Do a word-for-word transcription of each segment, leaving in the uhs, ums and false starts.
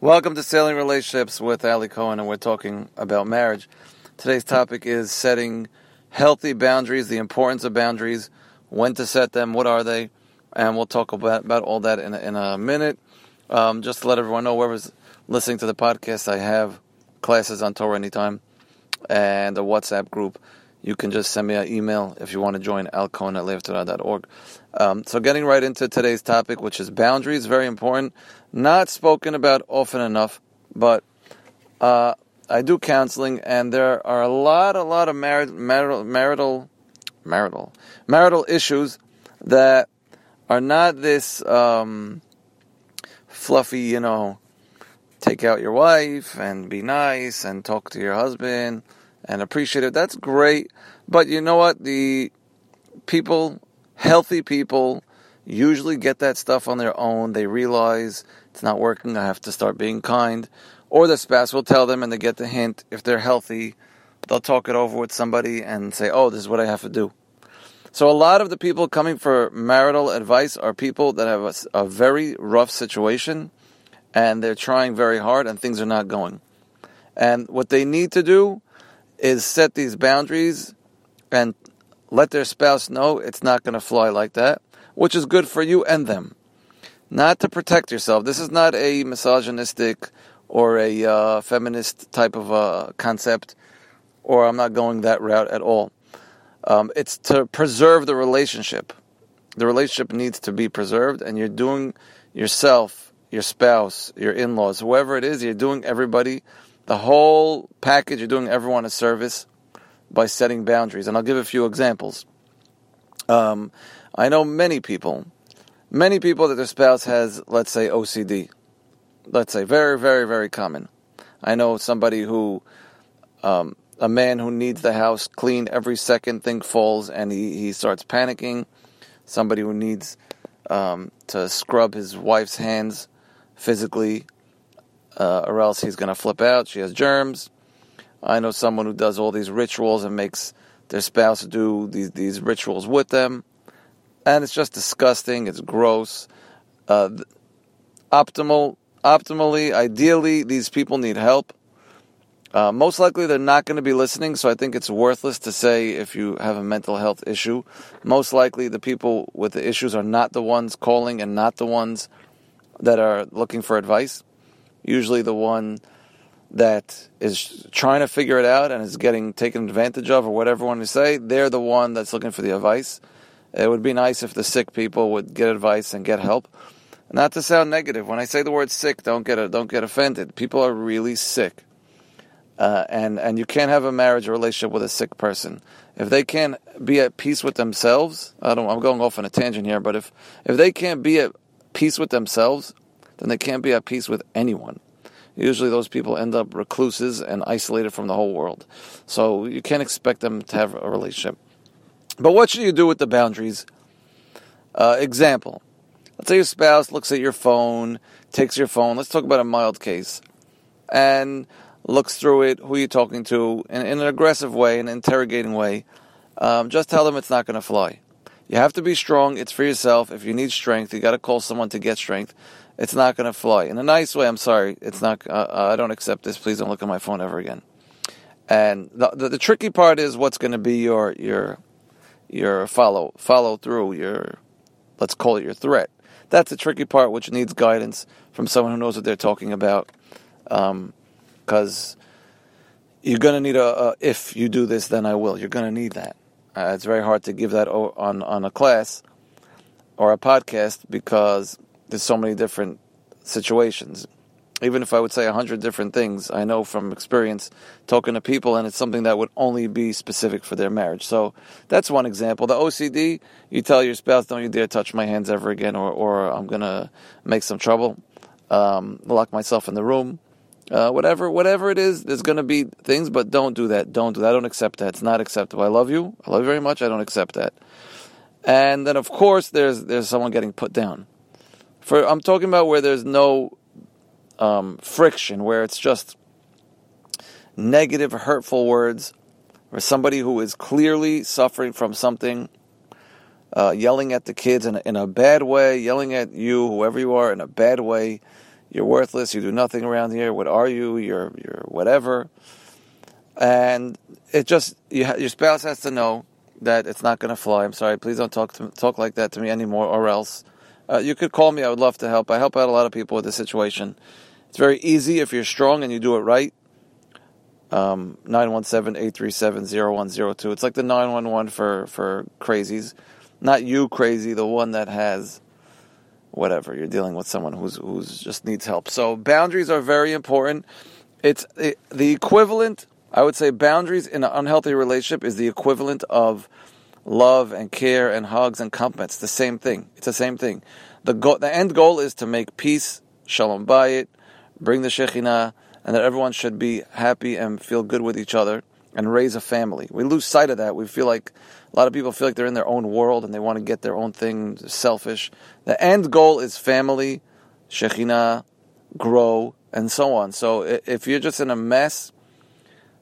Welcome to Sailing Relationships with Ali Cohen, and we're talking about marriage. Today's topic is setting healthy boundaries, the importance of boundaries, when to set them, what are they, and we'll talk about, about all that in a, in a minute. Um, just to let everyone know, whoever's listening to the podcast, I have classes on Torah anytime and a WhatsApp group. You can just send me an email if you want to join, Alcona at levatara dot org. Um, so getting right into today's topic, which is boundaries, very important. Not spoken about often enough, but uh, I do counseling, and there are a lot, a lot of mar- marital, marital, marital, marital issues that are not this um, fluffy, you know, take out your wife and be nice and talk to your husband and appreciate it. That's great. But you know what? The people, healthy people, usually get that stuff on their own. They realize it's not working. I have to start being kind. Or the spouse will tell them and they get the hint. If they're healthy, they'll talk it over with somebody and say, oh, this is what I have to do. So a lot of the people coming for marital advice are people that have a, a very rough situation and they're trying very hard and things are not going. And what they need to do is set these boundaries and let their spouse know it's not going to fly like that, which is good for you and them. Not to protect yourself. This is not a misogynistic or a uh, feminist type of uh, concept, or I'm not going that route at all. Um, it's to preserve the relationship. The relationship needs to be preserved, and you're doing yourself, your spouse, your in-laws, whoever it is, you're doing everybody the whole package, you're doing everyone a service by setting boundaries. And I'll give a few examples. Um, I know many people, many people that their spouse has, let's say, O C D. Let's say, very, very, very common. I know somebody who, um, a man who needs the house cleaned every second, thing falls, and he, he starts panicking. Somebody who needs um, to scrub his wife's hands physically, Uh, or else he's going to flip out. She has germs. I know someone who does all these rituals and makes their spouse do these, these rituals with them. And it's just disgusting. It's gross. Uh, optimal, optimally, ideally, these people need help. Uh, most likely they're not going to be listening, so I think it's worthless to say if you have a mental health issue. Most likely the people with the issues are not the ones calling and not the ones that are looking for advice. Usually the one that is trying to figure it out and is getting taken advantage of, or whatever you want to say, they're the one that's looking for the advice. It would be nice if the sick people would get advice and get help. Not to sound negative, when I say the word sick, don't get a, don't get offended. People are really sick, uh, and and you can't have a marriage or relationship with a sick person. If they can't be at peace with themselves, I don't. I'm going off on a tangent here, but if if they can't be at peace with themselves, then they can't be at peace with anyone. Usually those people end up recluses and isolated from the whole world. So you can't expect them to have a relationship. But what should you do with the boundaries? Uh, example. Let's say your spouse looks at your phone, takes your phone. Let's talk about a mild case. And looks through it, who you're talking to, in, in an aggressive way, an interrogating way. Um, just tell them it's not going to fly. You have to be strong. It's for yourself. If you need strength, you got to call someone to get strength. It's not going to fly. In a nice way, I'm sorry, it's not. Uh, I don't accept this. Please don't look at my phone ever again. And the the, the tricky part is what's going to be your your your follow follow through. Your, let's call it your threat. That's the tricky part, which needs guidance from someone who knows what they're talking about. Because um, you're going to need a, a if you do this, then I will. You're going to need that. Uh, it's very hard to give that on on a class or a podcast because there's so many different situations. Even if I would say a hundred different things, I know from experience talking to people, and it's something that would only be specific for their marriage. So that's one example. The O C D, you tell your spouse, don't you dare touch my hands ever again, or, or I'm going to make some trouble, um, lock myself in the room. Uh, whatever whatever it is, there's going to be things, but don't do that. Don't do that. I don't accept that. It's not acceptable. I love you. I love you very much. I don't accept that. And then, of course, there's there's someone getting put down. For, I'm talking about where there's no um, friction, where it's just negative, hurtful words, where somebody who is clearly suffering from something, uh, yelling at the kids in a, in a bad way, yelling at you, whoever you are, in a bad way, You're worthless. You do nothing around here. What are you? You're you're whatever. And it just you ha- your spouse has to know that it's not going to fly. I'm sorry. Please don't talk to, talk like that to me anymore, or else. Uh, you could call me. I would love to help. I help out a lot of people with this situation. It's very easy if you're strong and you do it right. Um, nine one seven, eight three seven, zero one zero two. It's like the nine one one for, for crazies. Not you crazy, the one that has whatever. You're dealing with someone who's who's just needs help. So boundaries are very important. It's it, the equivalent, I would say boundaries in an unhealthy relationship is the equivalent of love and care and hugs and compliments. The same thing. It's the same thing. The go- the end goal is to make peace, shalom bayit, bring the Shekhinah, and that everyone should be happy and feel good with each other and raise a family. We lose sight of that. We feel like a lot of people feel like they're in their own world and they want to get their own thing, selfish. The end goal is family, Shekhinah, grow, and so on. So if you're just in a mess,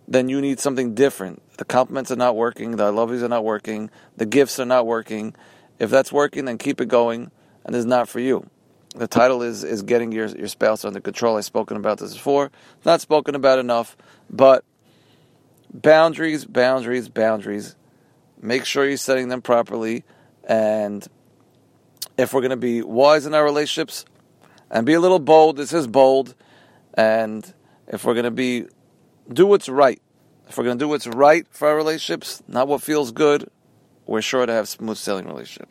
then you need something different. The compliments are not working. The I love yous are not working. The gifts are not working. If that's working, then keep it going. And it's not for you. The title is is getting your, your spouse under control. I've spoken about this before. Not spoken about enough. But boundaries, boundaries, boundaries. Make sure you're setting them properly. And if we're going to be wise in our relationships and be a little bold, this is bold. And if we're going to be do what's right. If we're going to do what's right for our relationships, not what feels good, we're sure to have smooth sailing relationships.